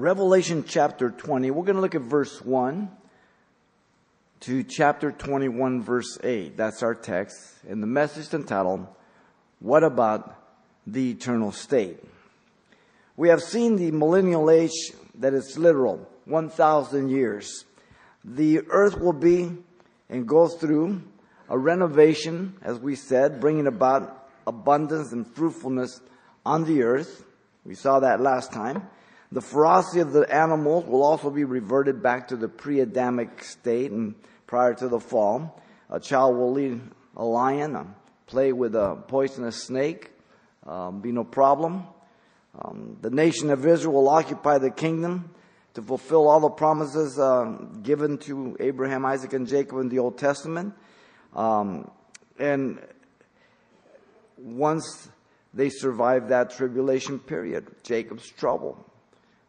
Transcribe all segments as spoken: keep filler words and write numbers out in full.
Revelation chapter twenty. We're going to look at verse one to chapter twenty-one, verse eight. That's our text. And the message entitled, What About the Eternal State? We have seen the millennial age, that it's literal, one thousand years. The earth will be and go through a renovation, as we said, bringing about abundance and fruitfulness on the earth. We saw that last time. The ferocity of the animals will also be reverted back to the pre-Adamic state and prior to the fall. A child will lead a lion, play with a poisonous snake, um, be no problem. Um, the nation of Israel will occupy the kingdom to fulfill all the promises uh, given to Abraham, Isaac, and Jacob in the Old Testament. Um, and once they survive that tribulation period, Jacob's trouble,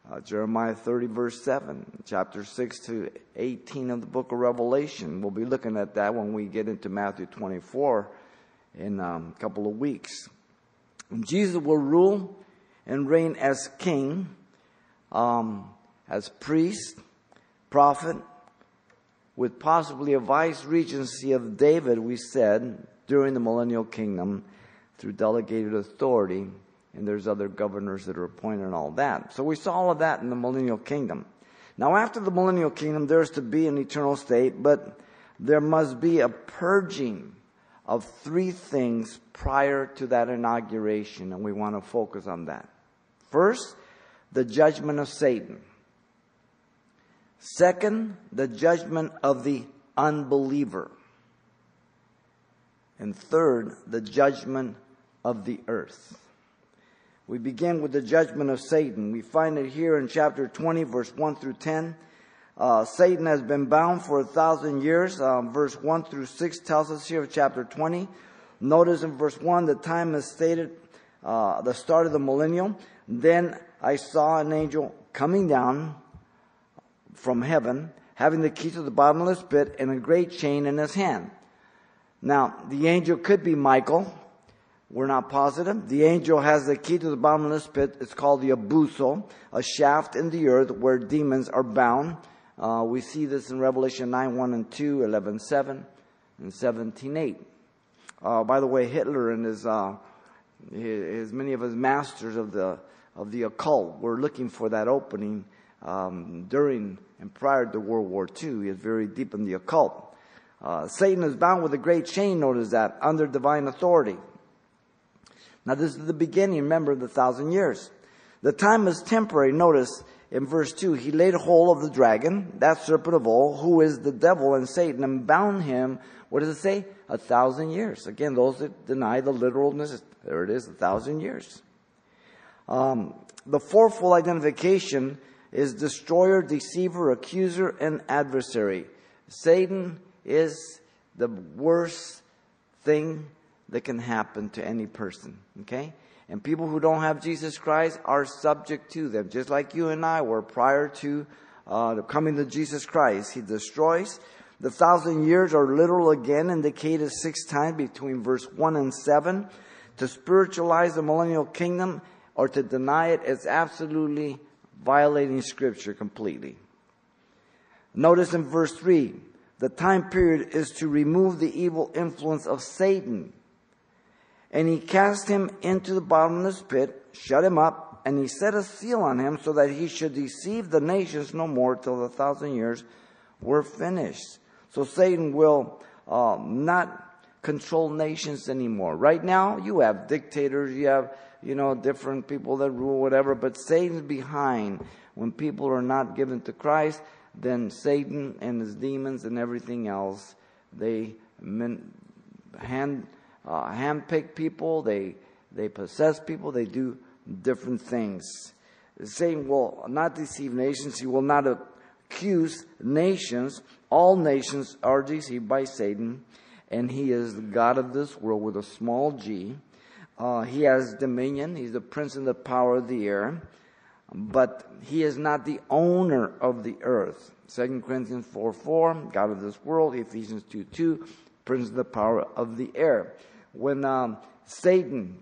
uh, Jeremiah thirty, verse seven, chapter six to eighteen of the book of Revelation. We'll be looking at that when we get into Matthew twenty-four in um, a couple of weeks. And Jesus will rule and reign as king, um, as priest, prophet, with possibly a vice regency of David, we said, during the millennial kingdom through delegated authority. And there's other governors that are appointed and all that. So we saw all of that in the millennial kingdom. Now, after the millennial kingdom, there's to be an eternal state, but there must be a purging of three things prior to that inauguration, and we want to focus on that. First, the judgment of Satan. Second, the judgment of the unbeliever. And third, the judgment of the earth. We begin with the judgment of Satan. We find it here in chapter twenty, verse one through ten. Uh, Satan has been bound for a thousand years. Uh, verse one through six tells us here of chapter twenty. Notice in verse one, the time is stated, uh, the start of the millennial. Then I saw an angel coming down from heaven, having the key to the bottomless pit and a great chain in his hand. Now, the angel could be Michael. We're not positive. The angel has the key to the bottomless pit. It's called the abuso, a shaft in the earth where demons are bound. Uh, we see this in Revelation nine one and two, eleven seven, and seventeen eight. Uh, by the way, Hitler and his, uh, his many of his masters of the of the occult were looking for that opening um, during and prior to World War Two. He is very deep in the occult. Uh, Satan is bound with a great chain, notice that, under divine authority. Now, this is the beginning, remember, of the thousand years. The time is temporary. Notice in verse two, he laid hold of the dragon, that serpent of old, who is the devil and Satan, and bound him, what does it say? A thousand years. Again, those that deny the literalness, there it is, a thousand years. Um, the fourfold identification is destroyer, deceiver, accuser, and adversary. Satan is the worst thing that can happen to any person, okay? And people who don't have Jesus Christ are subject to them, just like you and I were prior to uh, coming to Jesus Christ. He destroys. The thousand years are literal again, indicated six times between verse one and seven. To spiritualize the millennial kingdom or to deny it is absolutely violating Scripture completely. Notice in verse three, the time period is to remove the evil influence of Satan. And he cast him into the bottomless pit, shut him up, and he set a seal on him so that he should deceive the nations no more till the thousand years were finished. So Satan will um, not control nations anymore. Right now, you have dictators, you have, you know, different people that rule, whatever, but Satan's behind. When people are not given to Christ, then Satan and his demons and everything else, they men, hand uh, handpick people, they they possess people, they do different things. Satan will not deceive nations, he will not accuse nations. All nations are deceived by Satan, and he is the god of this world with a small g. Uh, he has dominion, he's the prince and the power of the air. But he is not the owner of the earth. Second Corinthians four four, God of this world. Ephesians two two, prince of the power of the air. When um, Satan,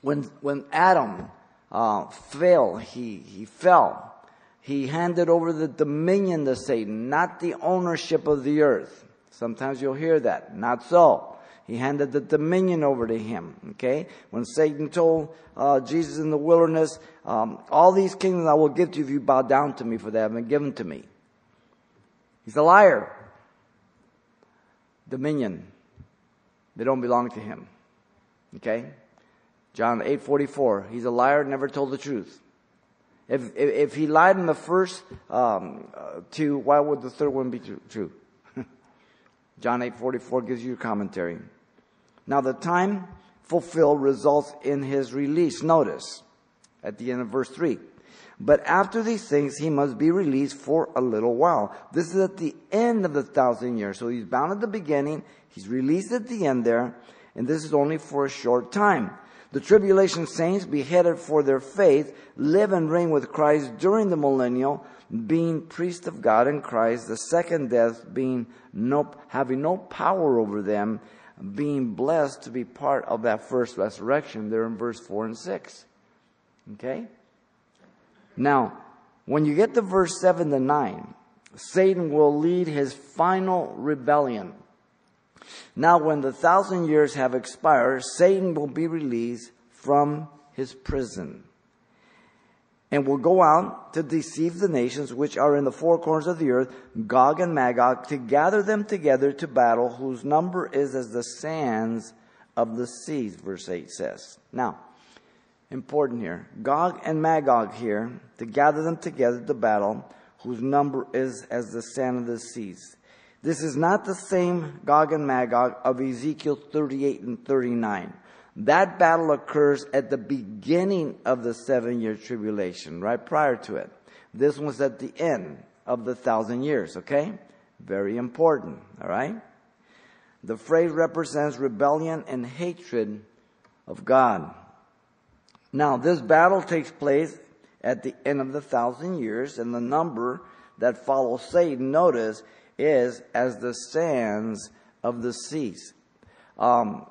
when when Adam uh, fell, he he fell. He handed over the dominion to Satan, not the ownership of the earth. Sometimes you'll hear that. Not so. He handed the dominion over to him. Okay? When Satan told uh, Jesus in the wilderness, um, all these kingdoms I will give to you if you bow down to me, for they have been given to me. He's a liar. Dominion. They don't belong to him. Okay? John eight forty-four. He's a liar, never told the truth. If, if, if he lied in the first um, uh, two, why would the third one be tr- true? John eight forty-four gives you a commentary. Now the time fulfilled results in his release. Notice at the end of verse three. But after these things, he must be released for a little while. This is at the end of the thousand years. So he's bound at the beginning. He's released at the end there. And this is only for a short time. The tribulation saints, beheaded for their faith, live and reign with Christ during the millennial, being priests of God in Christ, the second death being no, having no power over them, being blessed to be part of that first resurrection. They're in verse four and six. Okay? Now, when you get to verse seven to nine, Satan will lead his final rebellion. Now, when the thousand years have expired, Satan will be released from his prison and will go out to deceive the nations which are in the four corners of the earth, Gog and Magog, to gather them together to battle, whose number is as the sands of the seas, verse eight says. Now, important here, Gog and Magog here, to gather them together to battle, whose number is as the sand of the seas. This is not the same Gog and Magog of Ezekiel thirty-eight and thirty-nine. That battle occurs at the beginning of the seven-year tribulation, right prior to it. This one's at the end of the thousand years, okay? Very important, all right? The phrase represents rebellion and hatred of God. Now, this battle takes place at the end of the thousand years, and the number that follows Satan, notice, is as the sands of the seas. Um,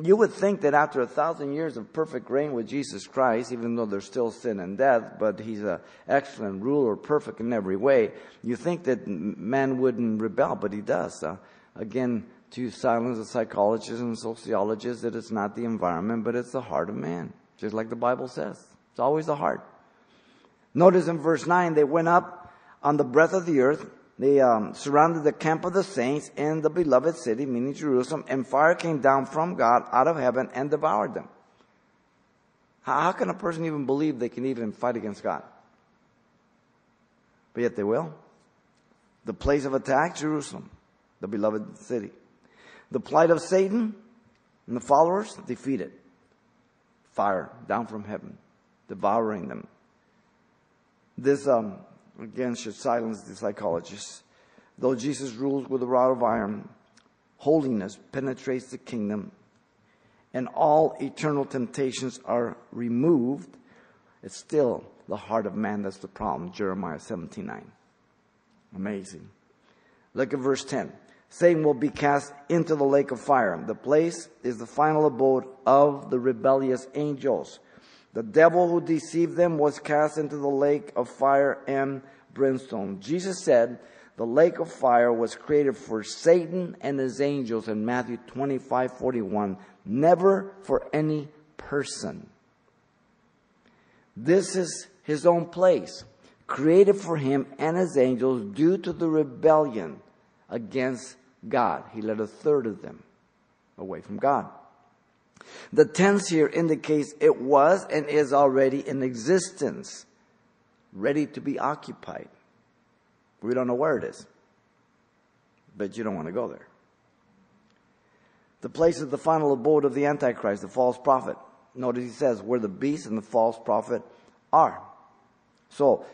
you would think that after a thousand years of perfect reign with Jesus Christ, even though there's still sin and death, but he's an excellent ruler, perfect in every way, you think that man wouldn't rebel, but he does. Uh, again, to silence the psychologists and sociologists, that it's not the environment, but it's the heart of man, just like the Bible says. It's always the heart. Notice in verse nine, they went up on the breadth of the earth. They um, surrounded the camp of the saints in the beloved city, meaning Jerusalem, and fire came down from God out of heaven and devoured them. How, how can a person even believe they can even fight against God? But yet they will. The place of attack, Jerusalem, the beloved city. The plight of Satan and the followers, defeated. Fire down from heaven, devouring them. This... um. Again, should silence the psychologists. Though Jesus rules with a rod of iron, holiness penetrates the kingdom, and all eternal temptations are removed. It's still the heart of man that's the problem. Jeremiah seventeen nine. Amazing. Look at verse ten. Satan will be cast into the lake of fire. The place is the final abode of the rebellious angels. The devil who deceived them was cast into the lake of fire and brimstone. Jesus said the lake of fire was created for Satan and his angels in Matthew twenty-five forty-one, never for any person. This is his own place, created for him and his angels due to the rebellion against God. He led a third of them away from God. The tense here indicates it was and is already in existence, ready to be occupied. We don't know where it is, but you don't want to go there. The place is the final abode of the Antichrist, the false prophet. Notice he says, where the beast and the false prophet are. So,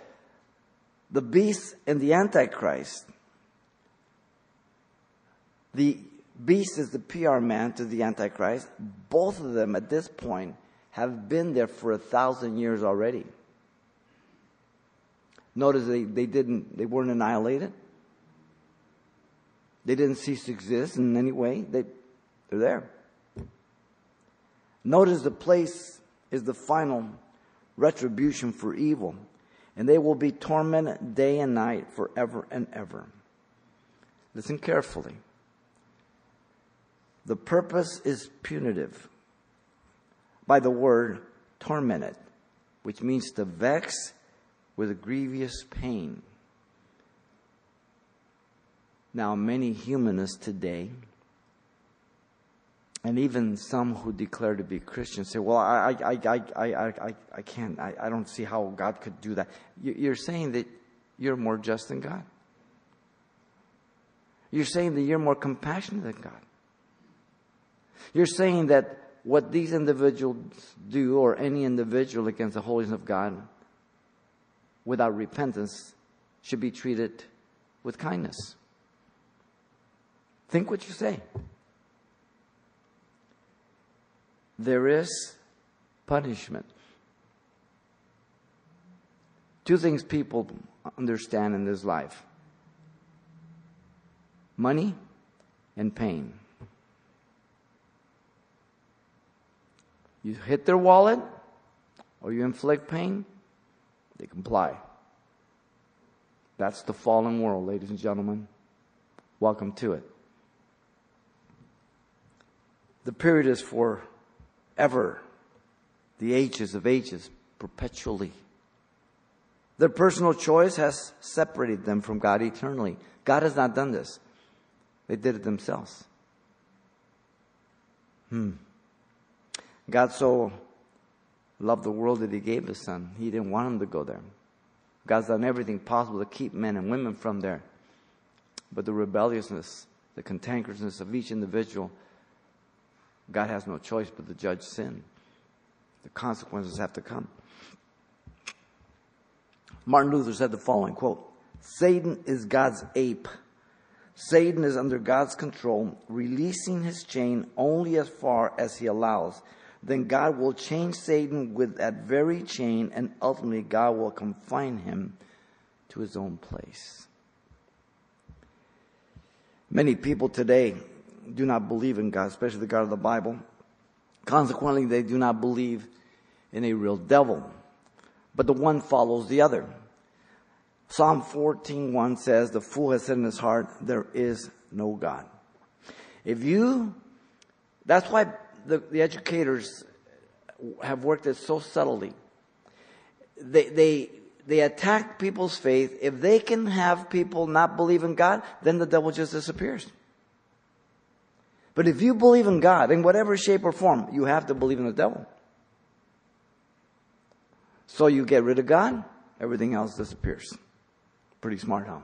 the beast and the Antichrist, the beast is the P R man to the Antichrist. Both of them at this point have been there for a thousand years already. Notice they, they didn't, they weren't annihilated. They didn't cease to exist in any way. They, they're there. Notice the place is the final retribution for evil. and they will be tormented day and night forever and ever. Listen carefully. The purpose is punitive. By the word tormented, which means to vex with a grievous pain. Now, many humanists today, and even some who declare to be Christians, say, "Well, I, I, I, I, I, I can't. I, I don't see how God could do that." You're saying that you're more just than God. You're saying that you're more compassionate than God. You're saying that what these individuals do, or any individual against the holiness of God, without repentance, should be treated with kindness. Think what you say. There is punishment. Two things people understand in this life: money and pain. You hit their wallet or you inflict pain, they comply. That's the fallen world, ladies and gentlemen. Welcome to it. The period is forever, the ages of ages, perpetually. Their personal choice has separated them from God eternally. God has not done this. They did it themselves. Hmm. God so loved the world that He gave His Son. He didn't want him to go there. God's done everything possible to keep men and women from there. But the rebelliousness, the cantankerousness of each individual, God has no choice but to judge sin. The consequences have to come. Martin Luther said the following, quote, "Satan is God's ape. Satan is under God's control, releasing his chain only as far as he allows. Then God will chain Satan with that very chain, and ultimately God will confine him to his own place." Many people today do not believe in God, especially the God of the Bible. Consequently, they do not believe in a real devil. But the one follows the other. Psalm fourteen one says, "The fool has said in his heart, there is no God." If you, that's why the, the educators have worked it so subtly. They, they, they attack people's faith. If they can have people not believe in God, then the devil just disappears. But if you believe in God in whatever shape or form, you have to believe in the devil. So you get rid of God, everything else disappears. Pretty smart, huh?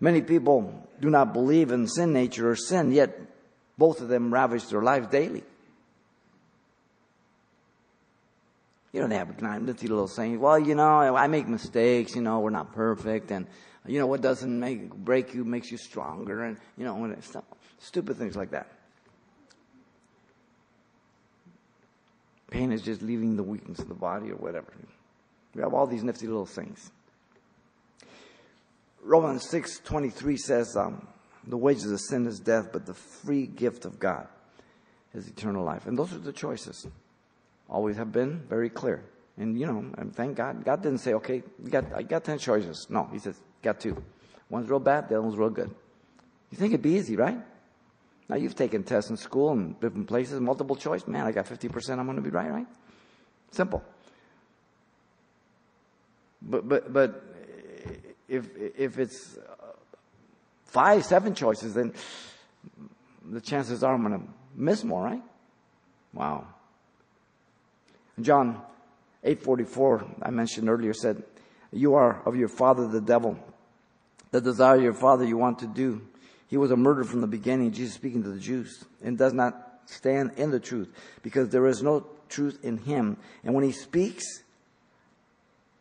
Many people do not believe in sin nature or sin, yet both of them ravage their lives daily. You know, they have a little saying, "Well, you know, I make mistakes, you know, we're not perfect, and you know, what doesn't make break you makes you stronger," and you know, when it's stupid things like that. Pain is just leaving the weakness of the body or whatever. We have all these nifty little things. Romans six twenty-three says, um, "The wages of sin is death, but the free gift of God is eternal life." And those are the choices. Always have been very clear. And, you know, and thank God. God didn't say, "Okay, you got, I got ten choices." No, He says, "Got two. One's real bad, the other one's real good." You think it'd be easy, right? Now, you've taken tests in school and different places, multiple choice. Man, I got fifty percent, I'm going to be right, right? Simple. But but but if if it's five, seven choices, then the chances are I'm going to miss more, right? Wow. John eight forty-four, I mentioned earlier, said, "You are of your father the devil. The desire of your father you want to do. He was a murderer from the beginning," Jesus speaking to the Jews, "and does not stand in the truth, because there is no truth in him. And when he speaks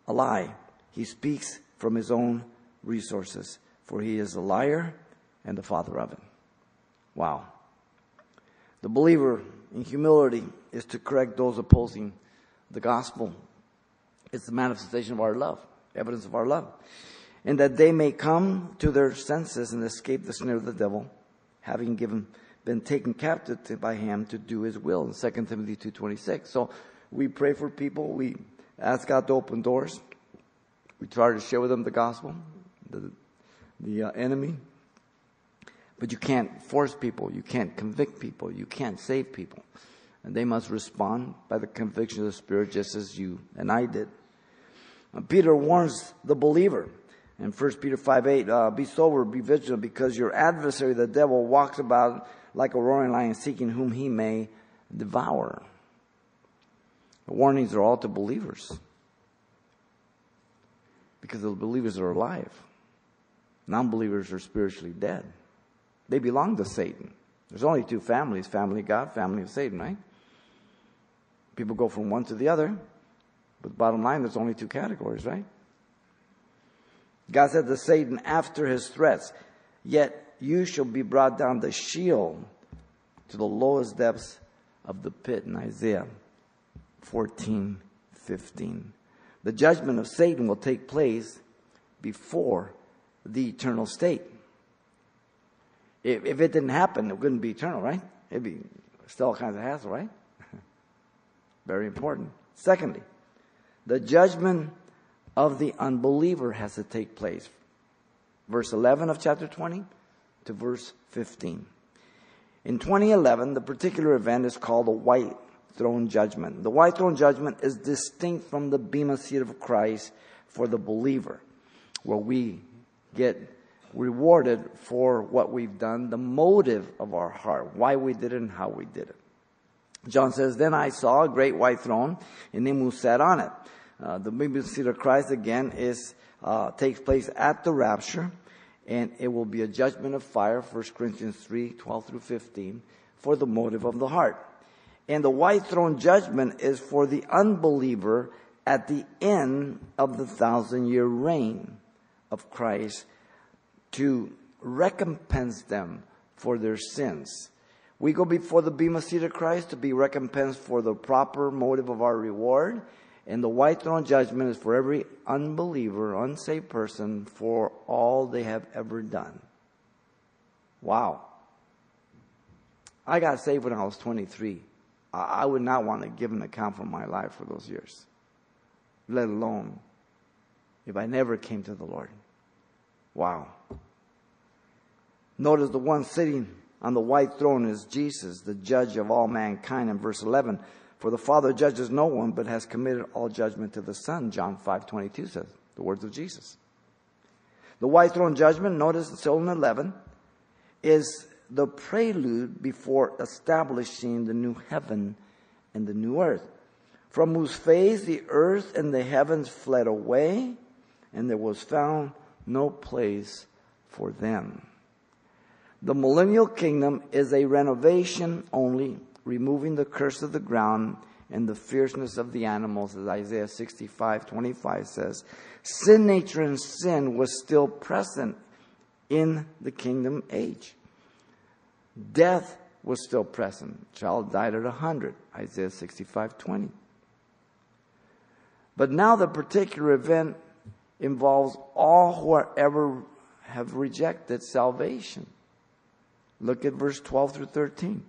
a lie, he speaks from his own resources, for he is a liar and the father of it." Wow. The believer in humility is to correct those opposing the gospel. It's the manifestation of our love, evidence of our love. "And that they may come to their senses and escape the snare of the devil, having given been taken captive by him to do his will." In Second Timothy two twenty-six. So we pray for people. We ask God to open doors. We try to share with them the gospel, the, the uh, enemy. But you can't force people. You can't convict people. You can't save people. And they must respond by the conviction of the Spirit, just as you and I did. Uh, Peter warns the believer in First Peter five eight, uh, be sober, be vigilant, because your adversary, the devil, walks about like a roaring lion, seeking whom he may devour. The warnings are all to believers, because the believers are alive. Non-believers are spiritually dead. They belong to Satan. There's only two families, family of God, family of Satan, right? People go from one to the other, but bottom line, there's only two categories, right? God said to Satan after his threats, yet you shall be brought down the shield to the lowest depths of the pit, in Isaiah fourteen fifteen. The judgment of Satan will take place before the eternal state. If, if it didn't happen, it wouldn't be eternal, right? It'd be still all kinds of hassle, right? Very important. Secondly, the judgment of the unbeliever has to take place. Verse eleven of chapter twenty to verse fifteen. In twenty eleven, the particular event is called the White Throne Judgment. The White Throne Judgment is distinct from the Bema Seat of Christ for the believer, where we get rewarded for what we've done, the motive of our heart, why we did it and how we did it. John says, then I saw a great white throne and him who sat on it. Uh, the Bema Seat of Christ again is uh, takes place at the rapture, and it will be a judgment of fire, First Corinthians three twelve through fifteen, for the motive of the heart. And the white throne judgment is for the unbeliever at the end of the thousand year reign of Christ, to recompense them for their sins. We go before the Bema Seat of Christ to be recompensed for the proper motive of our reward. And the white throne judgment is for every unbeliever, unsaved person, for all they have ever done. Wow. I got saved when I was twenty-three. I would not want to give an account for my life for those years, let alone if I never came to the Lord. Wow. Notice the one sitting on the white throne is Jesus, the judge of all mankind, in verse eleven. For the Father judges no one, but has committed all judgment to the Son, John five twenty-two says, the words of Jesus. The white throne judgment, notice it's still in eleven, is the prelude before establishing the new heaven and the new earth, from whose face the earth and the heavens fled away, and there was found no place for them. The millennial kingdom is a renovation only, removing the curse of the ground and the fierceness of the animals, as Isaiah sixty-five twenty-five says. Sin nature and sin was still present in the kingdom age. Death was still present. Child died at a hundred, Isaiah sixty-five twenty. But now the particular event involves all who are ever have rejected salvation. Look at verse twelve through thirteen.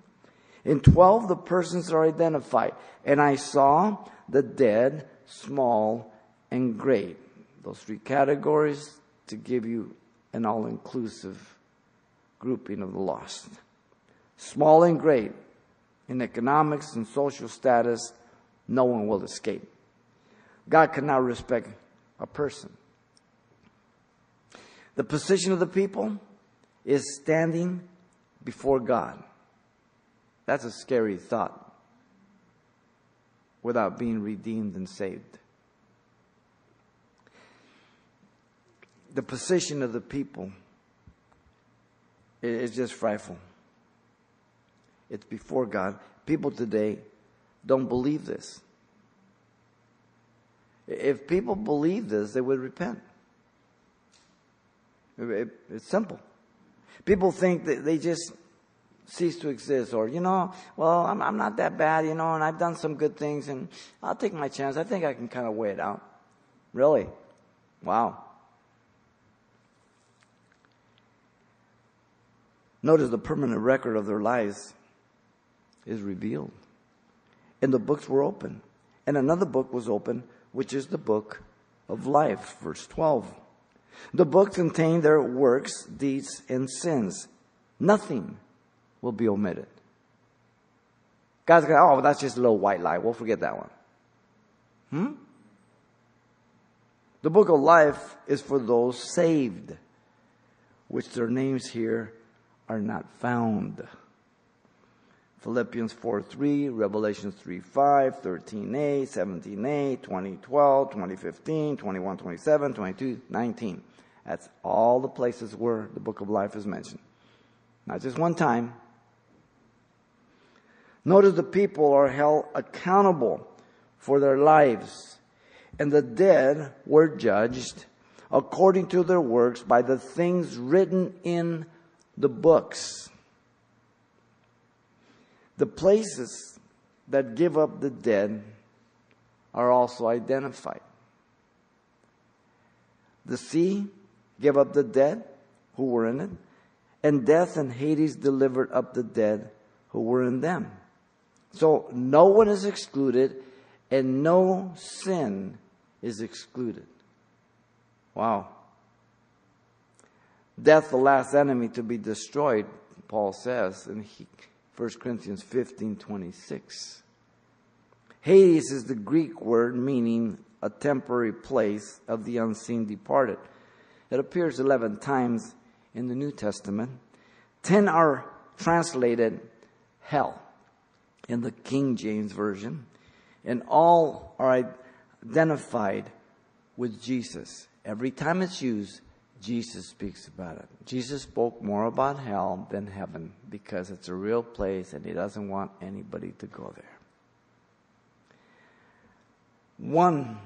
In twelve, the persons are identified. And I saw the dead, small, and great. Those three categories to give you an all-inclusive grouping of the lost. Small and great. In economics and social status, no one will escape. God cannot respect a person. The position of the people is standing before God. That's a scary thought, without being redeemed and saved. The position of the people is just frightful. It's before God. People today don't believe this. If people believe this, they would repent. It's simple. People think that they just cease to exist, or, you know, well, I'm, I'm not that bad, you know, and I've done some good things, and I'll take my chance. I think I can kind of weigh it out. Really? Wow. Notice the permanent record of their lives is revealed. And the books were open. And another book was open, which is the book of life. Verse twelve. The book contained their works, deeds, and sins. Nothing will be omitted. God's going, oh, that's just a little white lie. We'll forget that one. Hmm? The book of life is for those saved, which their names here are not found. Philippians four three, Revelation three five, thirteen eight, seventeen eight, twenty twelve, twenty fifteen, twenty-one twenty-seven, twenty-two nineteen. That's all the places where the book of life is mentioned. Not just one time. Notice the people are held accountable for their lives, and the dead were judged according to their works by the things written in the books. The places that give up the dead are also identified. The sea gave up the dead who were in it, and death and Hades delivered up the dead who were in them. So no one is excluded, and no sin is excluded. Wow. Death, the last enemy to be destroyed, Paul says, and he... First Corinthians fifteen twenty-six. Hades is the Greek word meaning a temporary place of the unseen departed. It appears eleven times in the New Testament. ten are translated hell in the King James Version, and all are identified with Jesus. Every time it's used, Jesus speaks about it. Jesus spoke more about hell than heaven because it's a real place and he doesn't want anybody to go there. One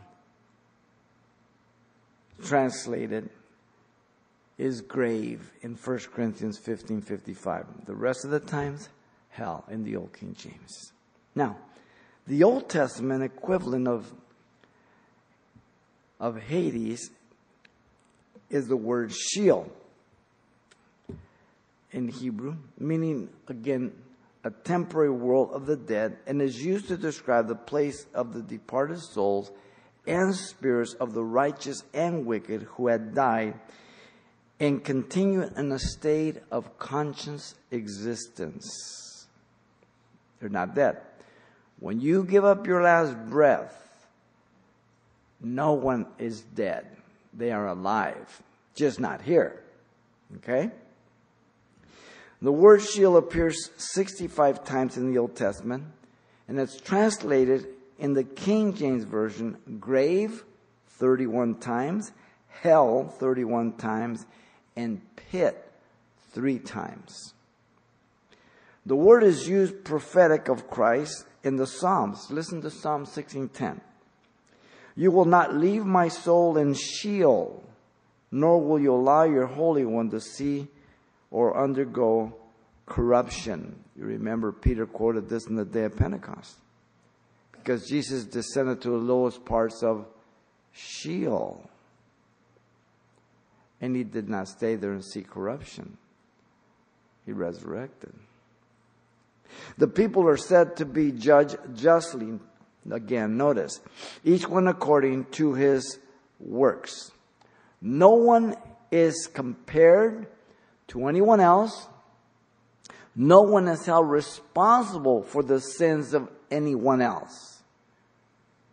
translated is grave in First Corinthians fifteen fifty-five. The rest of the times, hell in the Old King James. Now, the Old Testament equivalent of, of Hades is the word Sheol in Hebrew, meaning, again, a temporary world of the dead, and is used to describe the place of the departed souls and spirits of the righteous and wicked who had died and continue in a state of conscious existence. They're not dead. When you give up your last breath, no one is dead. They are alive, just not here. Okay? The word Sheol appears sixty-five times in the Old Testament, and it's translated in the King James Version, grave thirty-one times, hell thirty-one times, and pit three times. The word is used prophetic of Christ in the Psalms. Listen to Psalm sixteen ten. You will not leave my soul in Sheol, nor will you allow your Holy One to see or undergo corruption. You remember Peter quoted this in the day of Pentecost, because Jesus descended to the lowest parts of Sheol, and he did not stay there and see corruption. He resurrected. The people are said to be judged justly. Again, notice, each one according to his works. No one is compared to anyone else. No one is held responsible for the sins of anyone else.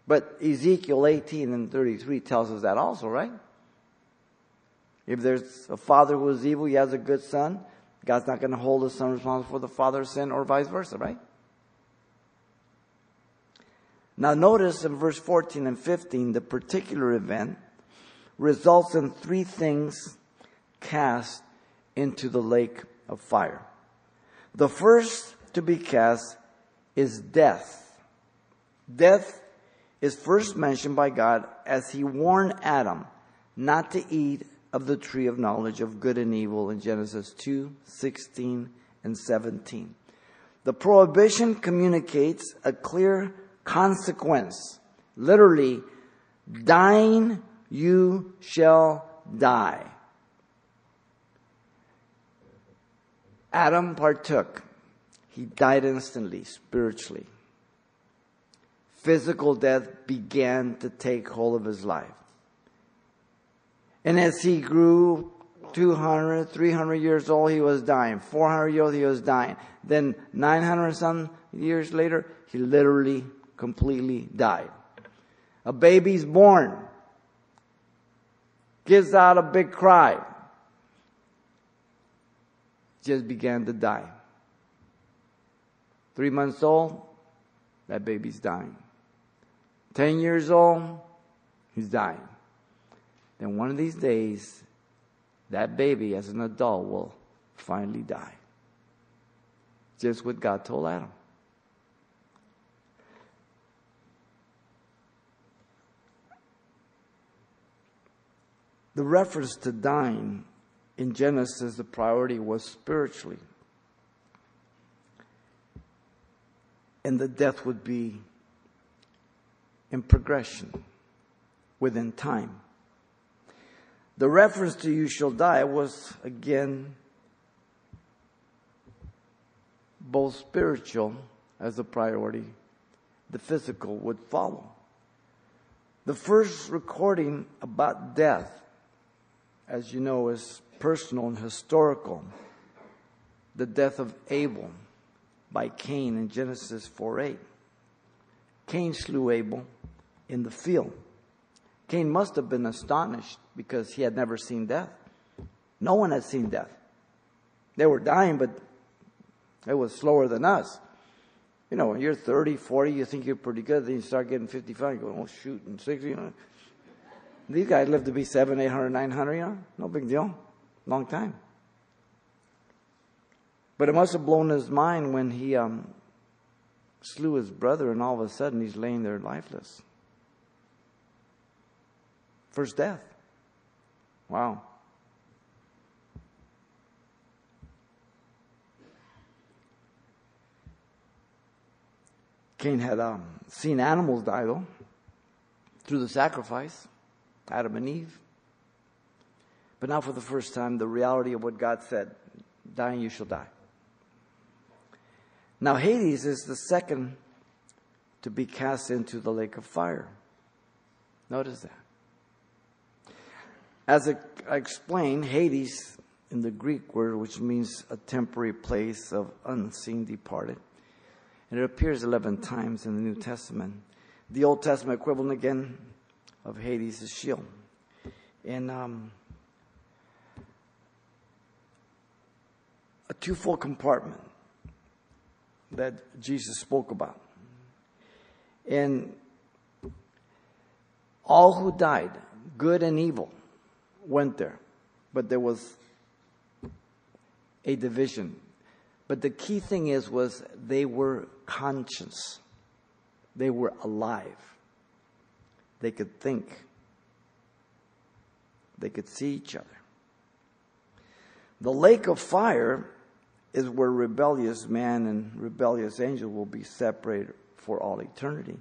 But Ezekiel eighteen and thirty-three tells us that also, right? If there's a father who is evil, he has a good son. God's not going to hold his son responsible for the father's sin or vice versa, right? Now notice in verse fourteen and fifteen, the particular event results in three things cast into the lake of fire. The first to be cast is death. Death is first mentioned by God as he warned Adam not to eat of the tree of knowledge of good and evil in Genesis two sixteen and seventeen. The prohibition communicates a clear consequence, literally, dying you shall die. Adam partook. He died instantly, spiritually. Physical death began to take hold of his life. And as he grew two hundred, three hundred years old, he was dying. four hundred years old, he was dying. Then nine hundred some years later, he literally completely died. A baby's born. Gives out a big cry. Just began to die. Three months old, that baby's dying. Ten years old, he's dying. Then one of these days, that baby as an adult will finally die. Just what God told Adam. The reference to dying in Genesis, the priority was spiritually. And the death would be in progression within time. The reference to you shall die was, again, both spiritual as a priority, the physical would follow. The first recording about death, as you know, is personal and historical. The death of Abel by Cain in Genesis four eight. Cain slew Abel in the field. Cain must have been astonished because he had never seen death. No one had seen death. They were dying, but it was slower than us. You know, when you're thirty, forty, you think you're pretty good. Then you start getting fifty-five, you go, oh, shoot, and sixty. You know. These guys lived to be seven hundred, eight hundred, nine hundred, you know. No big deal. Long time. But it must have blown his mind when he um, slew his brother, and all of a sudden he's laying there lifeless. First death. Wow. Cain had um, seen animals die, though, through the sacrifice, Adam and Eve. But now for the first time, the reality of what God said, dying you shall die. Now Hades is the second to be cast into the lake of fire. Notice that. As I explained, Hades, in the Greek word, which means a temporary place of unseen departed, and it appears eleven times in the New Testament. The Old Testament equivalent, again, of Hades is Sheol. And um, a twofold compartment that Jesus spoke about. And all who died, good and evil, went there, but there was a division. But the key thing is, was they were conscious. They were alive. They could think. They could see each other. The lake of fire is where rebellious man and rebellious angel will be separated for all eternity.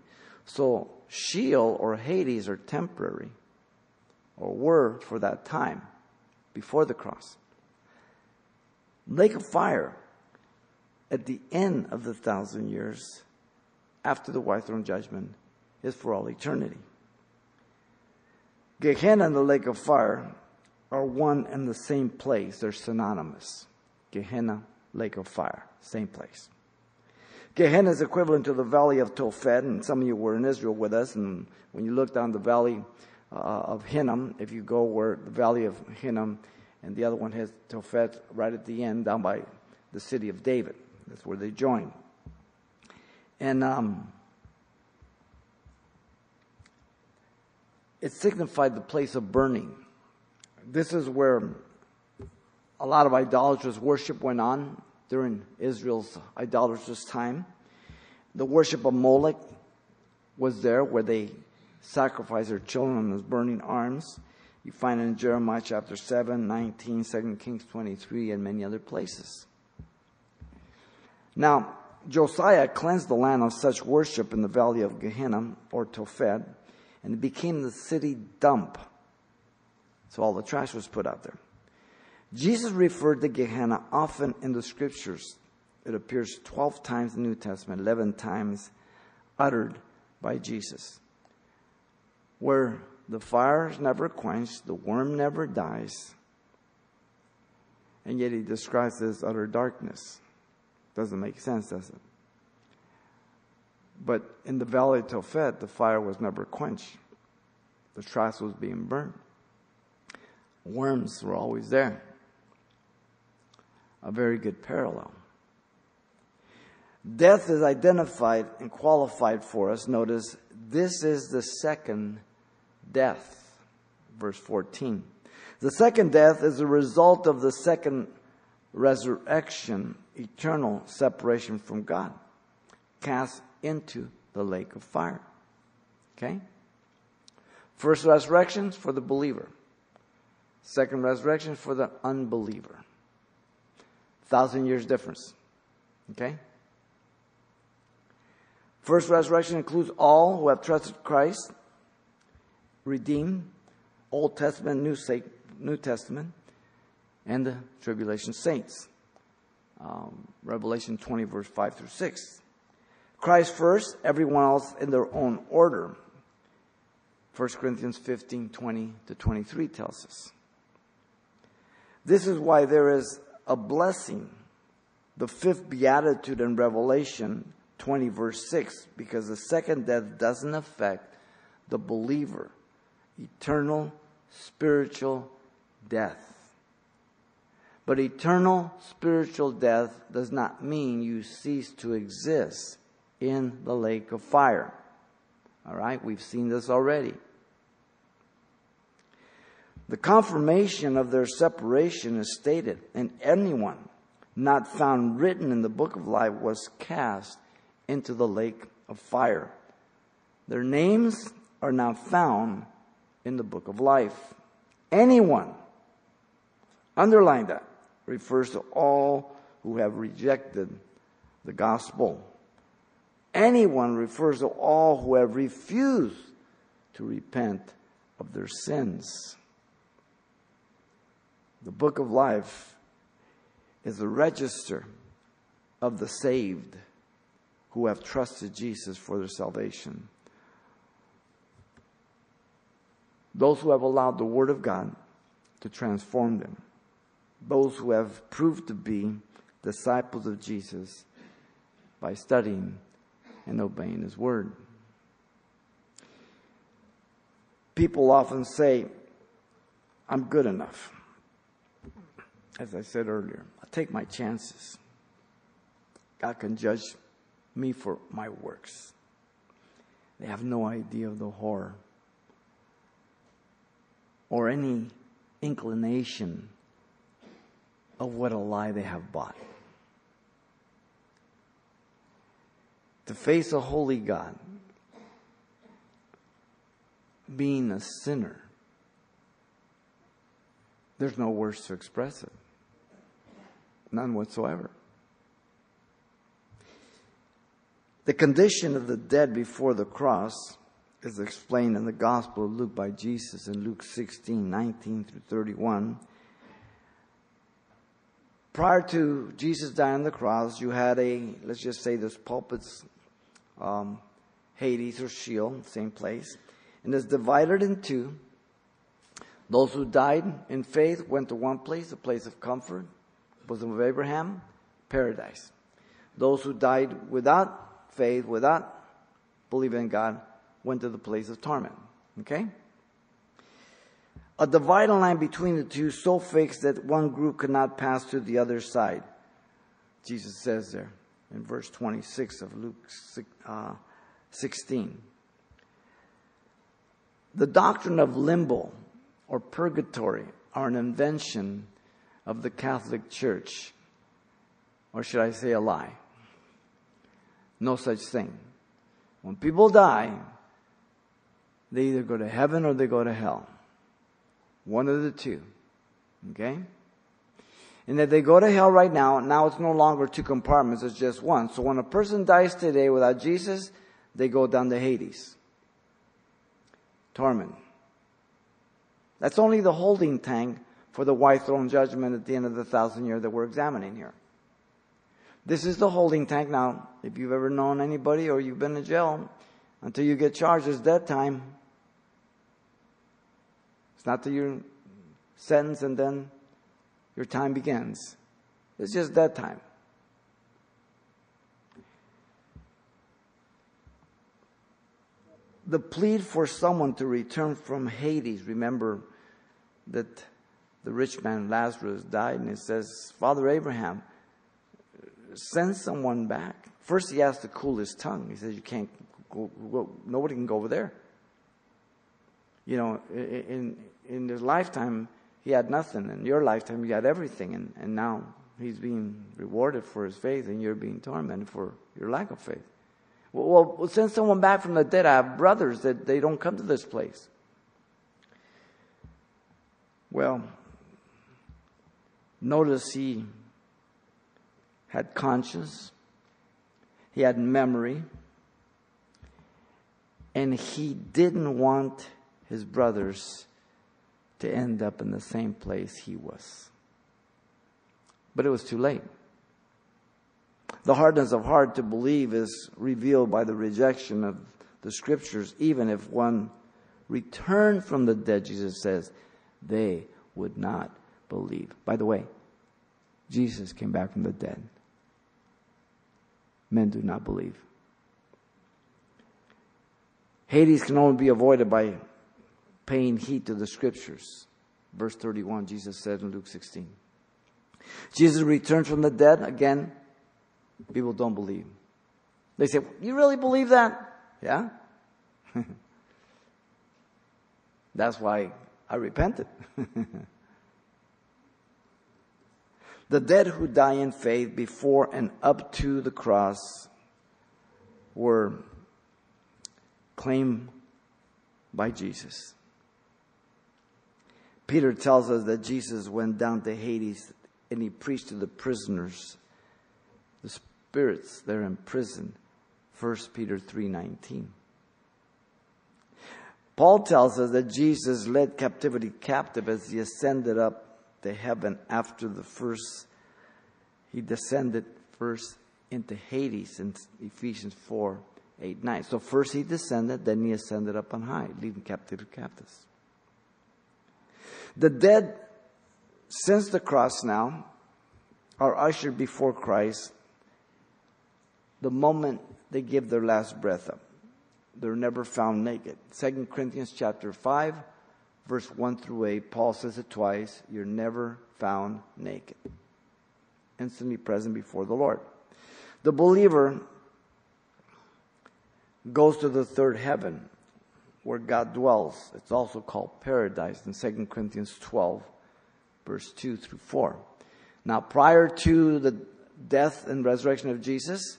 So Sheol or Hades are temporary, or were for that time, before the cross. Lake of fire, at the end of the thousand years, after the white throne judgment, is for all eternity. Gehenna and the lake of fire are one and the same place. They're synonymous. Gehenna, lake of fire, same place. Gehenna is equivalent to the valley of Tophet, and some of you were in Israel with us, and when you look down the valley Uh, of Hinnom, if you go where the valley of Hinnom, and the other one has Tophet right at the end, down by the city of David. That's where they join. And um, it signified the place of burning. This is where a lot of idolatrous worship went on during Israel's idolatrous time. The worship of Molech was there, where they sacrifice their children on his burning arms. You find it in Jeremiah chapter seven, nineteen, Second Kings twenty-three, and many other places. Now, Josiah cleansed the land of such worship in the valley of Gehenna, or Tophet, and it became the city dump. So all the trash was put out there. Jesus referred to Gehenna often in the scriptures. It appears twelve times in the New Testament, eleven times uttered by Jesus, where The fire is never quenched. The worm never dies. And yet he describes this utter darkness. Doesn't make sense, does it? But in the Valley of Tophet, the fire was never quenched. The trash was being burned. Worms were always there. A very good parallel. Death is identified and qualified for us. Notice, this is the second death. Verse fourteen. The second death is a result of the second resurrection, eternal separation from God, cast into the lake of fire. Okay? First resurrection is for the believer. Second resurrection is for the unbeliever. Thousand years difference. Okay? First resurrection includes all who have trusted Christ, redeemed, Old Testament, New, Sa- New Testament, and the tribulation saints. Um, Revelation twenty, verse five through six. Christ first, everyone else in their own order. First Corinthians fifteen, twenty to twenty-three tells us. This is why there is a blessing, the fifth beatitude in Revelation twenty, verse six, because the second death doesn't affect the believer. Eternal spiritual death. But eternal spiritual death does not mean you cease to exist in the lake of fire. All right, we've seen this already. The confirmation of their separation is stated, and anyone not found written in the book of life was cast into the lake of fire. Their names are now found in the book of life. Anyone, underline that, refers to all who have rejected the gospel. Anyone refers to all who have refused to repent of their sins. The book of life is the register of the saved who have trusted Jesus for their salvation. Those who have allowed the Word of God to transform them. Those who have proved to be disciples of Jesus by studying and obeying His Word. People often say, I'm good enough. As I said earlier, I take my chances. God can judge me for my works. They have no idea of the horror or any inclination of what a lie they have bought. To face a holy God, being a sinner, there's no words to express it. None whatsoever. The condition of the dead before the cross is explained in the Gospel of Luke by Jesus in Luke sixteen, nineteen through thirty-one. Prior to Jesus dying on the cross, you had a, let's just say this pulpit's um, Hades or Sheol, same place, and it's divided in two. Those who died in faith went to one place, a place of comfort, bosom of Abraham, paradise. Those who died without faith, without believing in God, went to the place of torment. Okay? A dividing line between the two so fixed that one group could not pass to the other side. Jesus says there in verse twenty-six of Luke sixteen. The doctrine of limbo or purgatory are an invention of the Catholic Church. Or should I say a lie? No such thing. When people die, they either go to heaven or they go to hell. One of the two. Okay? And if they go to hell right now, now it's no longer two compartments, it's just one. So when a person dies today without Jesus, they go down to Hades. Torment. That's only the holding tank for the white throne judgment at the end of the thousand year that we're examining here. This is the holding tank. Now, if you've ever known anybody or you've been in jail, until you get charged, it's dead time. It's not that you sentence and then your time begins. It's just that time. The plea for someone to return from Hades. Remember that the rich man Lazarus died, and he says, Father Abraham, send someone back. First he asked to cool his tongue. He says, you can't go, go, nobody can go over there. You know, in in his lifetime, he had nothing. In your lifetime, you had everything. And, and now he's being rewarded for his faith, and you're being tormented for your lack of faith. Well, well, send someone back from the dead. I have brothers that they don't come to this place. Well, notice he had conscience. He had memory. And he didn't want his brothers to end up in the same place he was. But it was too late. The hardness of heart to believe is revealed by the rejection of the scriptures. Even if one returned from the dead, Jesus says, they would not believe. By the way, Jesus came back from the dead. Men do not believe. Hades can only be avoided by paying heed to the scriptures. Verse thirty-one, Jesus said in Luke sixteen. Jesus returned from the dead again. People don't believe. They say, you really believe that? Yeah. That's why I repented. The dead who die in faith before and up to the cross were claimed by Jesus. Peter tells us that Jesus went down to Hades and he preached to the prisoners, the spirits that are in prison. First Peter three nineteen. Paul tells us that Jesus led captivity captive as he ascended up to heaven. After the first, he descended first into Hades in Ephesians four, eight, nine. So first he descended, then he ascended up on high, leaving captivity captives. The dead, since the cross now, are ushered before Christ the moment they give their last breath up. They're never found naked. Second Corinthians chapter five, verse one through eight, Paul says it twice, you're never found naked. Instantly present before the Lord. The believer goes to the third heaven where God dwells. It's also called paradise in Second Corinthians twelve, verse two through four. Now, prior to the death and resurrection of Jesus,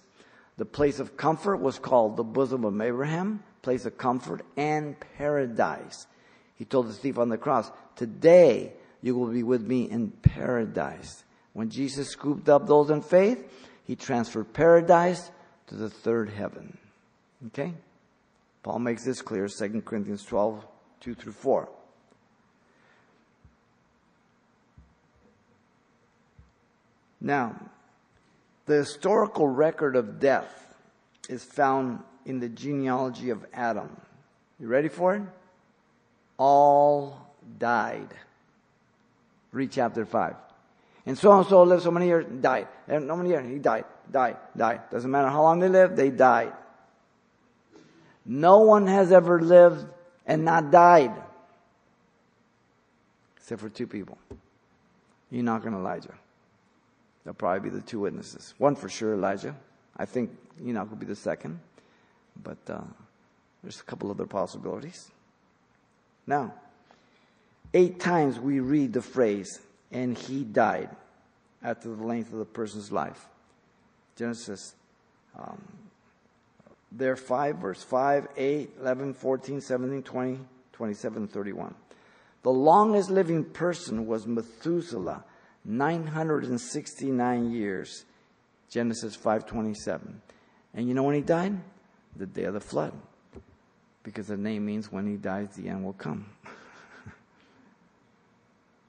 the place of comfort was called the bosom of Abraham, place of comfort and paradise. He told the thief on the cross, today you will be with me in paradise. When Jesus scooped up those in faith, he transferred paradise to the third heaven. Okay? Paul makes this clear, Second Corinthians twelve, two through four. Now, the historical record of death is found in the genealogy of Adam. You ready for it? All died. Read chapter five. And so and so lived so many years, died. And so many years, he died, died, died. Doesn't matter how long they lived, they died. No one has ever lived and not died. Except for two people. Enoch and Elijah. They'll probably be the two witnesses. One for sure, Elijah. I think Enoch will be the second. But uh, there's a couple other possibilities. Now, eight times we read the phrase, and he died after the length of the person's life. Genesis um, there five, verse five, eight, eleven, fourteen, seventeen, twenty, twenty-seven, thirty-one. The longest living person was Methuselah. nine hundred sixty-nine years, Genesis five twenty-seven. And you know when he died? The day of the flood. Because the name means when he dies, the end will come.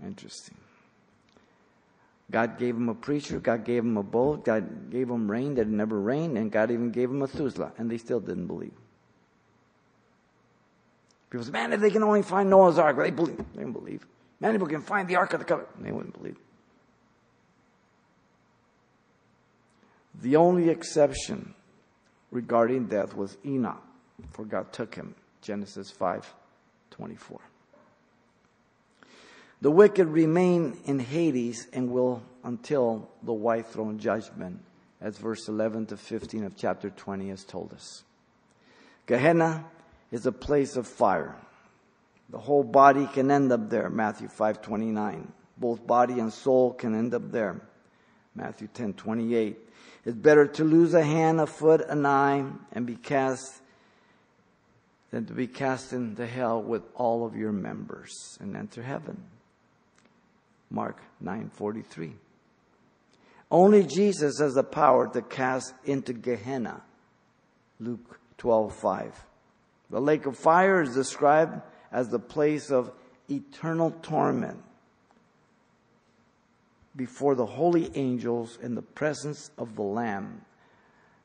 Interesting. God gave him a preacher. God gave him a bowl. God gave him rain that never rained. And God even gave him Methuselah. And they still didn't believe. People say, man, if they can only find Noah's Ark, they believe. They wouldn't believe. Man, if we can find the Ark of the Covenant, they wouldn't believe. The only exception regarding death was Enoch, for God took him. Genesis five twenty-four. The wicked remain in Hades and will until the white throne judgment, as verse eleven to fifteen of chapter twenty has told us. Gehenna is a place of fire. The whole body can end up there, Matthew five twenty-nine. Both body and soul can end up there, Matthew ten twenty-eight. It's better to lose a hand, a foot, an eye, and be cast than to be cast into hell with all of your members and enter heaven. Mark nine forty-three. Only Jesus has the power to cast into Gehenna. Luke twelve five. The lake of fire is described as the place of eternal torment before the holy angels in the presence of the Lamb.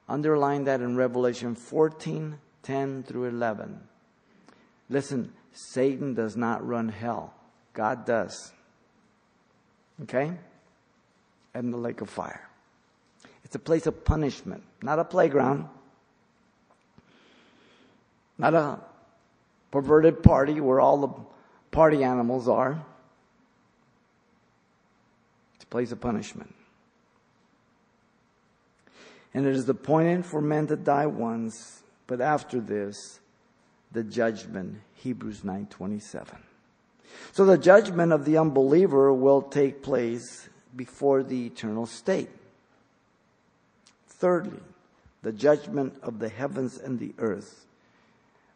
Underline that in Revelation fourteen ten through eleven. Listen, Satan does not run hell. God does. Okay? And the lake of fire. It's a place of punishment, not a playground, not a perverted party where all the party animals are. It's a place of punishment. And it is appointed for men to die once, but after this, the judgment, Hebrews nine twenty-seven. So the judgment of the unbeliever will take place before the eternal state. Thirdly, the judgment of the heavens and the earth.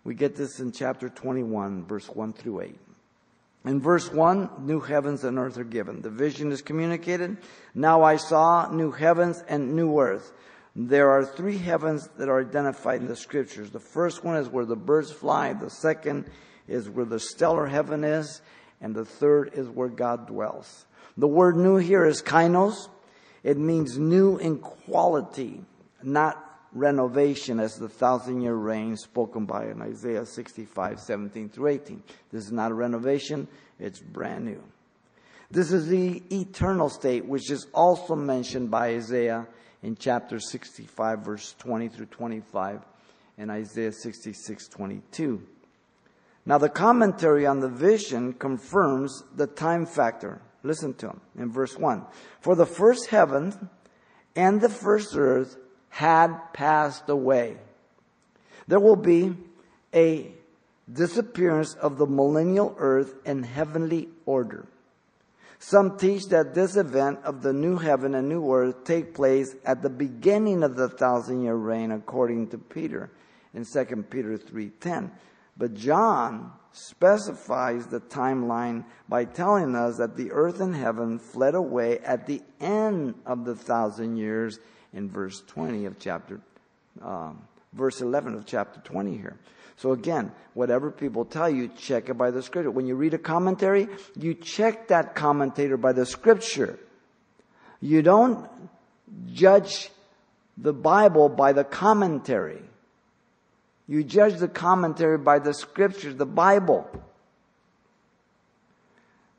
We get this in chapter twenty-one, verse one through eight. In verse one, new heavens and earth are given. The vision is communicated. Now I saw new heavens and new earth. There are three heavens that are identified in the scriptures. The first one is where the birds fly. The second is where the stellar heaven is. And the third is where God dwells. The word new here is kainos. It means new in quality, not renovation, as the thousand year reign spoken by in Isaiah sixty-five, seventeen through eighteen. This is not a renovation. It's brand new. This is the eternal state, which is also mentioned by Isaiah in chapter sixty-five, verse twenty through twenty-five, and Isaiah sixty-six, twenty-two. Now, the commentary on the vision confirms the time factor. Listen to him in verse one. For the first heaven and the first earth had passed away. There will be a disappearance of the millennial earth in heavenly order. Some teach that this event of the new heaven and new earth take place at the beginning of the thousand-year reign, according to Peter in Second Peter three ten. But John specifies the timeline by telling us that the earth and heaven fled away at the end of the thousand years in verse twenty of chapter, um, verse eleven of chapter twenty here. So again, whatever people tell you, check it by the scripture. When you read a commentary, you check that commentator by the scripture. You don't judge the Bible by the commentary. You judge the commentary by the scripture, the Bible.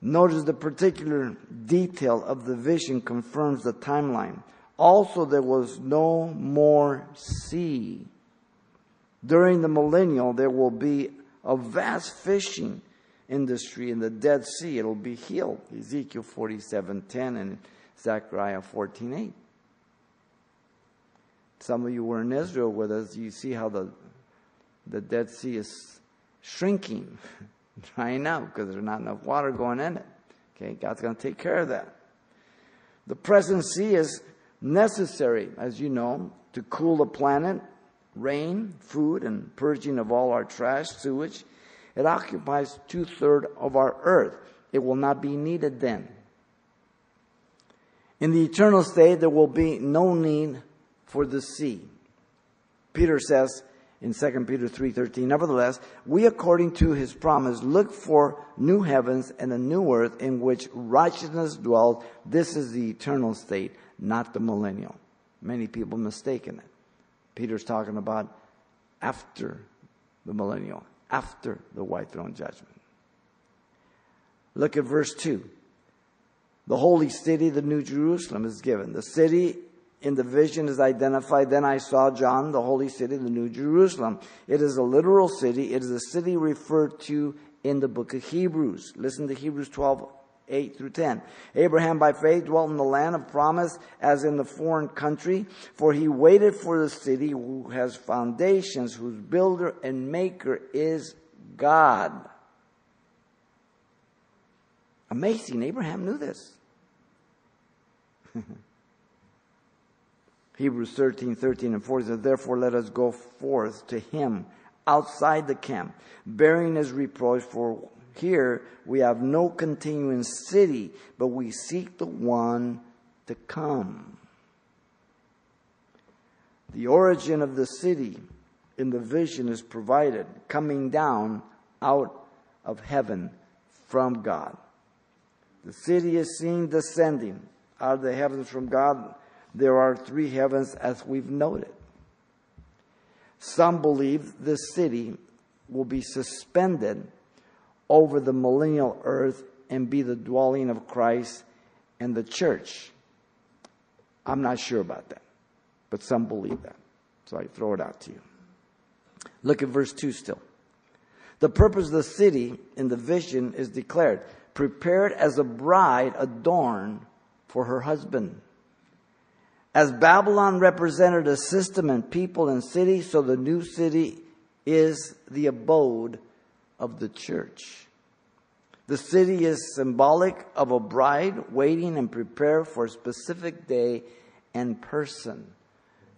Notice the particular detail of the vision confirms the timeline. Also, there was no more sea. During the millennial, there will be a vast fishing industry in the Dead Sea. It'll be healed. Ezekiel forty-seven ten and Zechariah fourteen eight. Some of you were in Israel with us. You see how the, the Dead Sea is shrinking, drying out because there's not enough water going in it. Okay, God's going to take care of that. The present sea is necessary, as you know, to cool the planet. Rain, food, and purging of all our trash, sewage. It occupies two-thirds of our earth. It will not be needed then. In the eternal state, there will be no need for the sea. Peter says in Second Peter three thirteen, nevertheless, we, according to his promise, look for new heavens and a new earth in which righteousness dwells. This is the eternal state, not the millennial. Many people mistaken it. Peter's talking about after the millennial, after the white throne judgment. Look at verse two. The holy city, the New Jerusalem, is given. The city in the vision is identified. Then I saw, John, the holy city, the New Jerusalem. It is a literal city. It is a city referred to in the book of Hebrews. Listen to Hebrews twelve, eight through ten. Abraham by faith dwelt in the land of promise as in the foreign country, for he waited for the city who has foundations, whose builder and maker is God. Amazing. Abraham knew this. Hebrews thirteen, thirteen and fourteen says, therefore let us go forth to him outside the camp, bearing his reproach, for here we have no continuing city, but we seek the one to come. The origin of the city in the vision is provided, coming down out of heaven from God. The city is seen descending out of the heavens from God. There are three heavens, as we've noted. Some believe this city will be suspended over the millennial earth and be the dwelling of Christ and the church. I'm not sure about that, but some believe that. So I throw it out to you. Look at verse two still. The purpose of the city in the vision is declared, prepared as a bride adorned for her husband. As Babylon represented a system and people and city, so the new city is the abode of the church. The city is symbolic of a bride waiting and prepared for a specific day and person.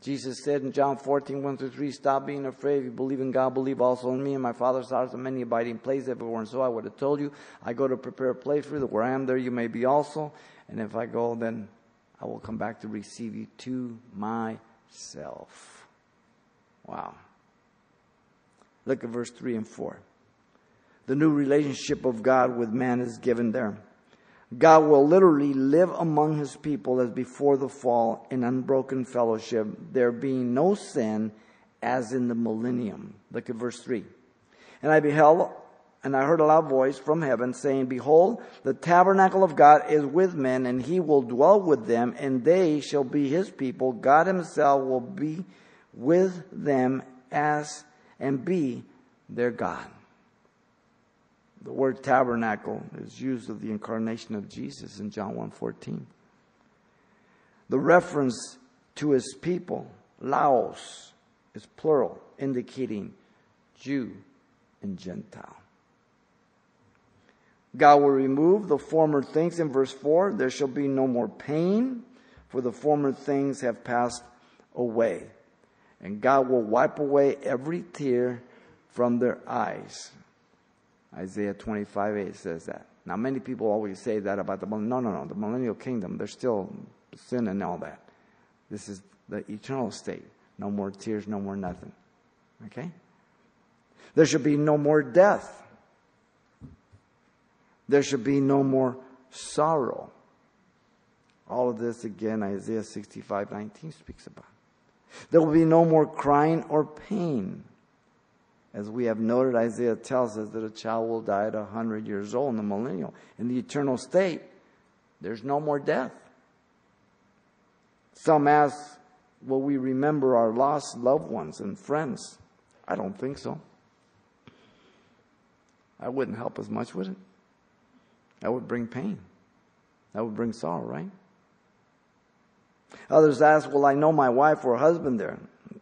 Jesus said in John fourteen, one through three, stop being afraid. If you believe in God, believe also in me. In my Father's house are many abiding places everywhere, and so I would have told you, I go to prepare a place for you, that where I am, there you may be also. And if I go, then I will come back to receive you to myself. Wow. Look at verse three and four. The new relationship of God with man is given there. God will literally live among his people as before the fall in unbroken fellowship, there being no sin as in the millennium. Look at verse three. And I beheld, and I heard a loud voice from heaven saying, behold, the tabernacle of God is with men, and he will dwell with them, and they shall be his people. God himself will be with them as and be their God. The word tabernacle is used of the incarnation of Jesus in John one fourteen. The reference to his people, laos, is plural, indicating Jew and Gentile. God will remove the former things in verse four. There shall be no more pain, for the former things have passed away. And God will wipe away every tear from their eyes. Isaiah twenty-five, eight says that. Now, many people always say that about the millennial. No, no, no. The millennial kingdom, there's still sin and all that. This is the eternal state. No more tears, no more nothing. Okay? There should be no more death. There should be no more sorrow. All of this, again, Isaiah sixty-five, nineteen speaks about. There will be no more crying or pain. As we have noted, Isaiah tells us that a child will die at one hundred years old in the millennial. In the eternal state, there's no more death. Some ask, will we remember our lost loved ones and friends? I don't think so. That wouldn't help us much, would it? That would bring pain. That would bring sorrow, right? Others ask, will I know my wife or husband there?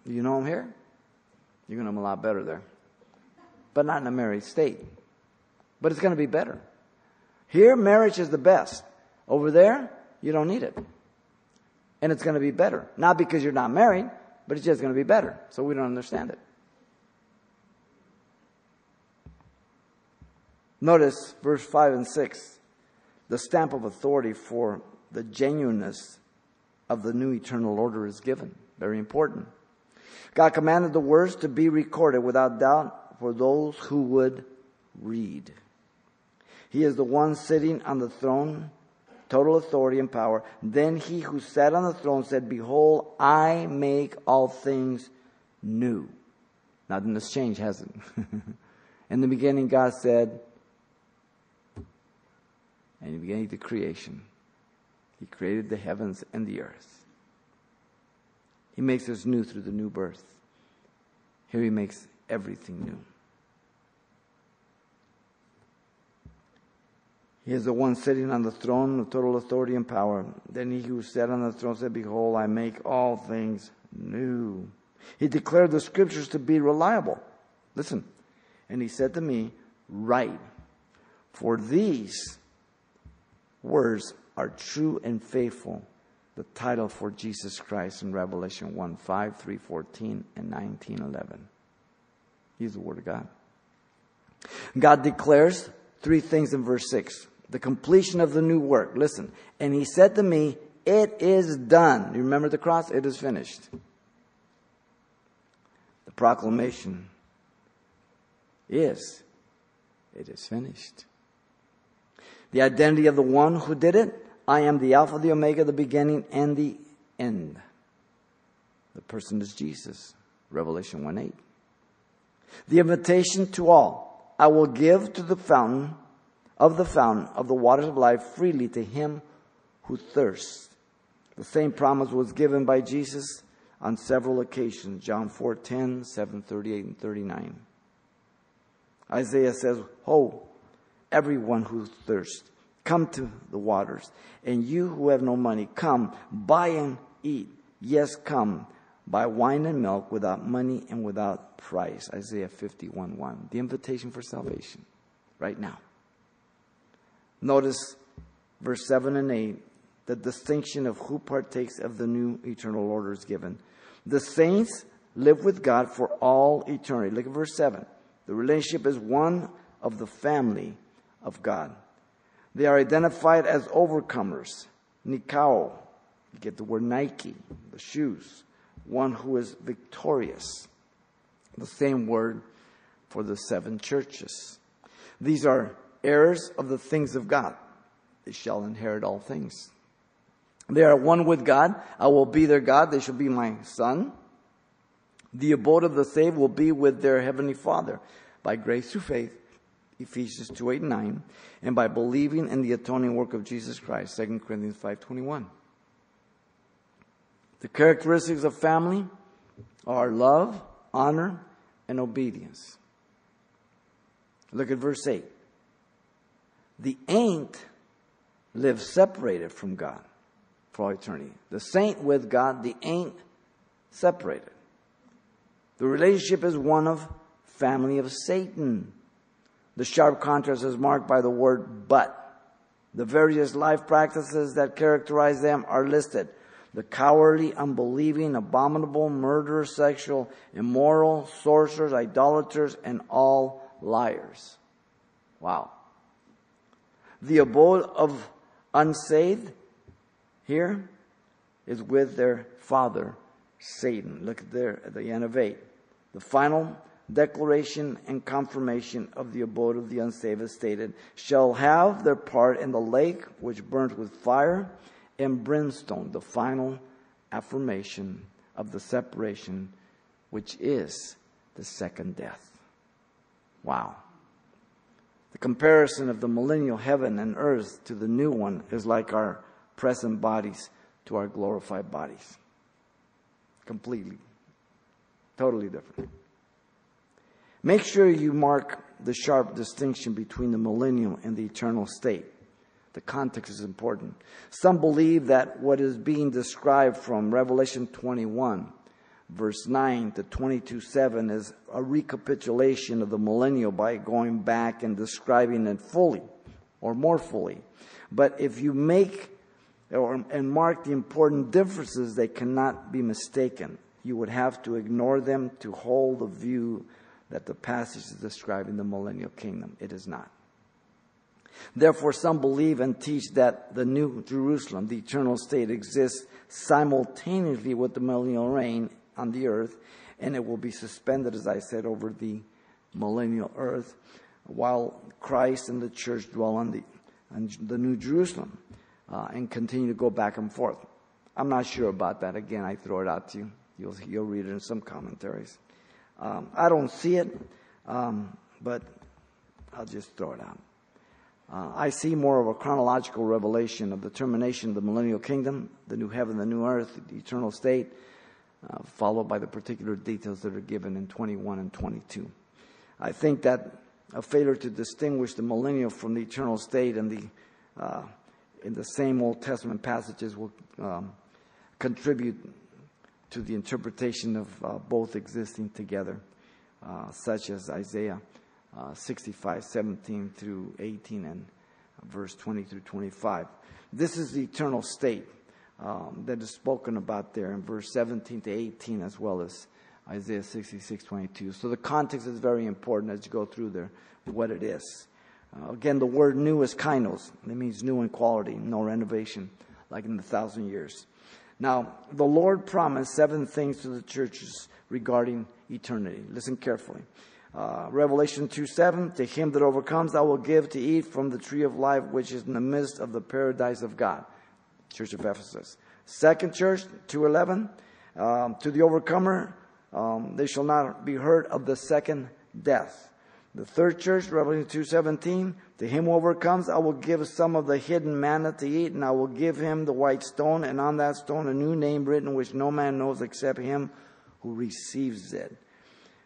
Do you know him here? You're going to know him a lot better there. But not in a married state. But it's going to be better. Here, marriage is the best. Over there, you don't need it. And it's going to be better. Not because you're not married, but it's just going to be better. So we don't understand it. Notice verse five and six. The stamp of authority for the genuineness of the new eternal order is given. Very important. God commanded the words to be recorded without doubt for those who would read. He is the one sitting on the throne, total authority and power. Then he who sat on the throne said, behold, I make all things new. Now, nothing has changed, has it? In the beginning, God said, and He began the creation. He created the heavens and the earth. He makes us new through the new birth. Here He makes everything new. He is the one sitting on the throne with total authority and power. Then He who sat on the throne said, "Behold, I make all things new." He declared the scriptures to be reliable. Listen. And He said to me, "Write, for these words are true and faithful." The title for Jesus Christ in Revelation one, five, three, fourteen, and nineteen, eleven. He's the Word of God. God declares three things in verse six. The completion of the new work. Listen. And He said to me, "It is done." You remember the cross? It is finished. The proclamation is, "It is finished." The identity of the one who did it. I am the Alpha, the Omega, the beginning, and the end. The person is Jesus. Revelation one eight. The invitation to all. I will give to the fountain of the fountain of the waters of life freely to him who thirsts. The same promise was given by Jesus on several occasions. John four ten, seven thirty-eight, and thirty-nine. Isaiah says, "Ho, everyone who thirsts, come to the waters. And you who have no money, come, buy and eat. Yes, come, buy wine and milk without money and without price." Isaiah fifty-one one. The invitation for salvation right now. Notice verse seven and eight. The distinction of who partakes of the new eternal order is given. The saints live with God for all eternity. Look at verse seven. The relationship is one of the family of God. They are identified as overcomers. Nikao, you get the word Nike, the shoes. One who is victorious. The same word for the seven churches. These are heirs of the things of God. They shall inherit all things. They are one with God. I will be their God. They shall be my son. The abode of the saved will be with their heavenly Father. By grace through faith. Ephesians two, eight, and nine, and by believing in the atoning work of Jesus Christ, Second Corinthians five, twenty-one. The characteristics of family are love, honor, and obedience. Look at verse eight. The ain't live separated from God for all eternity. The saint with God, the ain't separated. The relationship is one of family of Satan. The sharp contrast is marked by the word "but." The various life practices that characterize them are listed. The cowardly, unbelieving, abominable, murderer, sexual, immoral, sorcerers, idolaters, and all liars. Wow. The abode of unsaved here is with their father, Satan. Look there at the end of eight. The final declaration and confirmation of the abode of the unsaved is stated, shall have their part in the lake which burns with fire and brimstone, the final affirmation of the separation, which is the second death. Wow. The comparison of the millennial heaven and earth to the new one is like our present bodies to our glorified bodies. Completely, totally different. Make sure you mark the sharp distinction between the millennial and the eternal state. The context is important. Some believe that what is being described from Revelation twenty-one, verse nine to twenty-two, seven is a recapitulation of the millennial by going back and describing it fully or more fully. But if you make or, and mark the important differences, they cannot be mistaken. You would have to ignore them to hold the view that the passage is describing the millennial kingdom. It is not. Therefore, some believe and teach that the new Jerusalem, the eternal state, exists simultaneously with the millennial reign on the earth, and it will be suspended, as I said, over the millennial earth, while Christ and the church dwell on the, on the new Jerusalem uh, and continue to go back and forth. I'm not sure about that. Again, I throw it out to you. You'll, you'll read it in some commentaries. Um, I don't see it, um, but I'll just throw it out. Uh, I see more of a chronological revelation of the termination of the millennial kingdom, the new heaven, the new earth, the eternal state, uh, followed by the particular details that are given in twenty-one and twenty-two. I think that a failure to distinguish the millennial from the eternal state and the, uh, in the same Old Testament passages will um, contribute to the interpretation of uh, both existing together, uh, such as Isaiah Uh, sixty-five, seventeen through eighteen, and verse twenty through twenty-five. This is the eternal state um, that is spoken about there in verse seventeen to eighteen, as well as Isaiah sixty-six, twenty-two. So the context is very important as you go through there, what it is. Uh, again, the word new is kainos. It means new in quality, no renovation, like in the thousand years. Now, the Lord promised seven things to the churches regarding eternity. Listen carefully. Uh, Revelation two seven, to him that overcomes, I will give to eat from the tree of life, which is in the midst of the paradise of God. Church of Ephesus. Second church, two eleven, um, to the overcomer, um, they shall not be hurt of the second death. The third church, Revelation two seventeen, to him who overcomes, I will give some of the hidden manna to eat, and I will give him the white stone, and on that stone a new name written, which no man knows except him who receives it.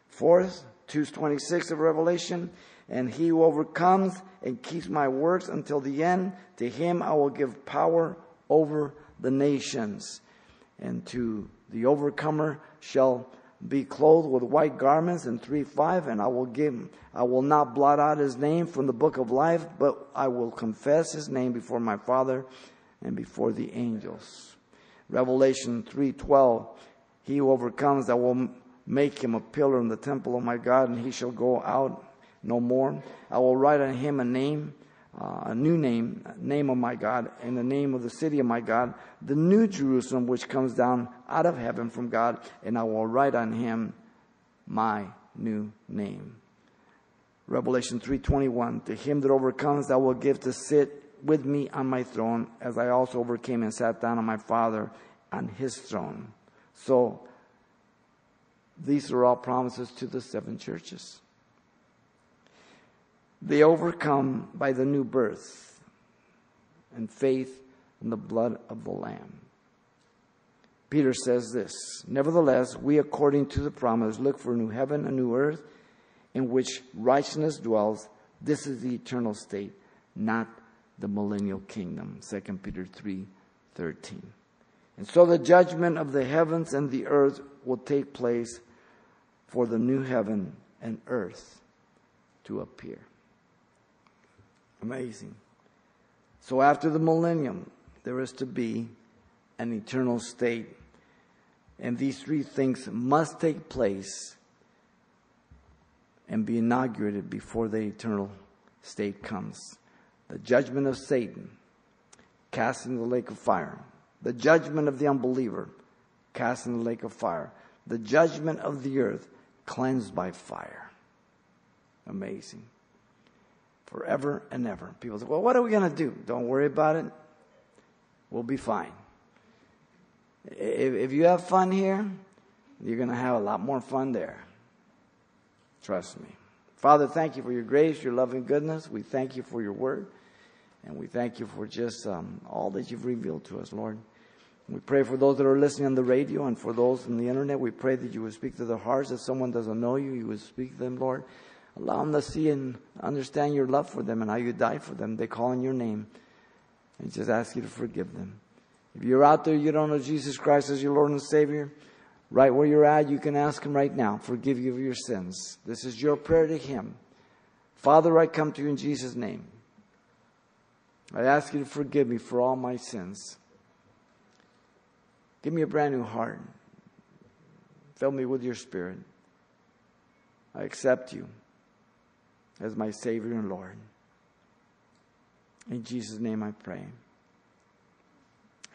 Fourth, two twenty-six of Revelation, and he who overcomes and keeps my works until the end, to him I will give power over the nations. And to the overcomer shall be clothed with white garments, and three five, and I will give, I will not blot out his name from the book of life, but I will confess his name before my Father and before the angels. Revelation three twelve, he who overcomes, I will make him a pillar in the temple of my God, and he shall go out no more. I will write on him a name, uh, a new name, name of my God, and the name of the city of my God, the new Jerusalem, which comes down out of heaven from God, and I will write on him my new name. Revelation three twenty-one, to him that overcomes, I will give to sit with me on my throne, as I also overcame and sat down on my Father on his throne. So, these are all promises to the seven churches. They overcome by the new birth and faith in the blood of the Lamb. Peter says this, nevertheless, we according to the promise look for a new heaven, a new earth, in which righteousness dwells. This is the eternal state, not the millennial kingdom. Second Peter three thirteen. And so the judgment of the heavens and the earth will take place for the new heaven and earth to appear. Amazing. So after the millennium, there is to be an eternal state. And these three things must take place and be inaugurated before the eternal state comes. The judgment of Satan, cast into the lake of fire. The judgment of the unbeliever, cast in the lake of fire. The judgment of the earth, cleansed by fire. Amazing. Forever and ever. People say, well, what are we going to do? Don't worry about it. We'll be fine. If, if you have fun here, you're going to have a lot more fun there. Trust me. Father, thank you for your grace, your loving goodness. We thank you for your word. And we thank you for just um, all that you've revealed to us, Lord. We pray for those that are listening on the radio and for those on the internet. We pray that you would speak to their hearts. If someone doesn't know you, you would speak to them, Lord. Allow them to see and understand your love for them and how you died for them. They call on your name and just ask you to forgive them. If you're out there, you don't know Jesus Christ as your Lord and Savior, right where you're at, you can ask him right now, forgive you of your sins. This is your prayer to him. Father, I come to you in Jesus' name. I ask you to forgive me for all my sins. Give me a brand new heart. Fill me with your spirit. I accept you as my Savior and Lord. In Jesus' name I pray.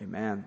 Amen.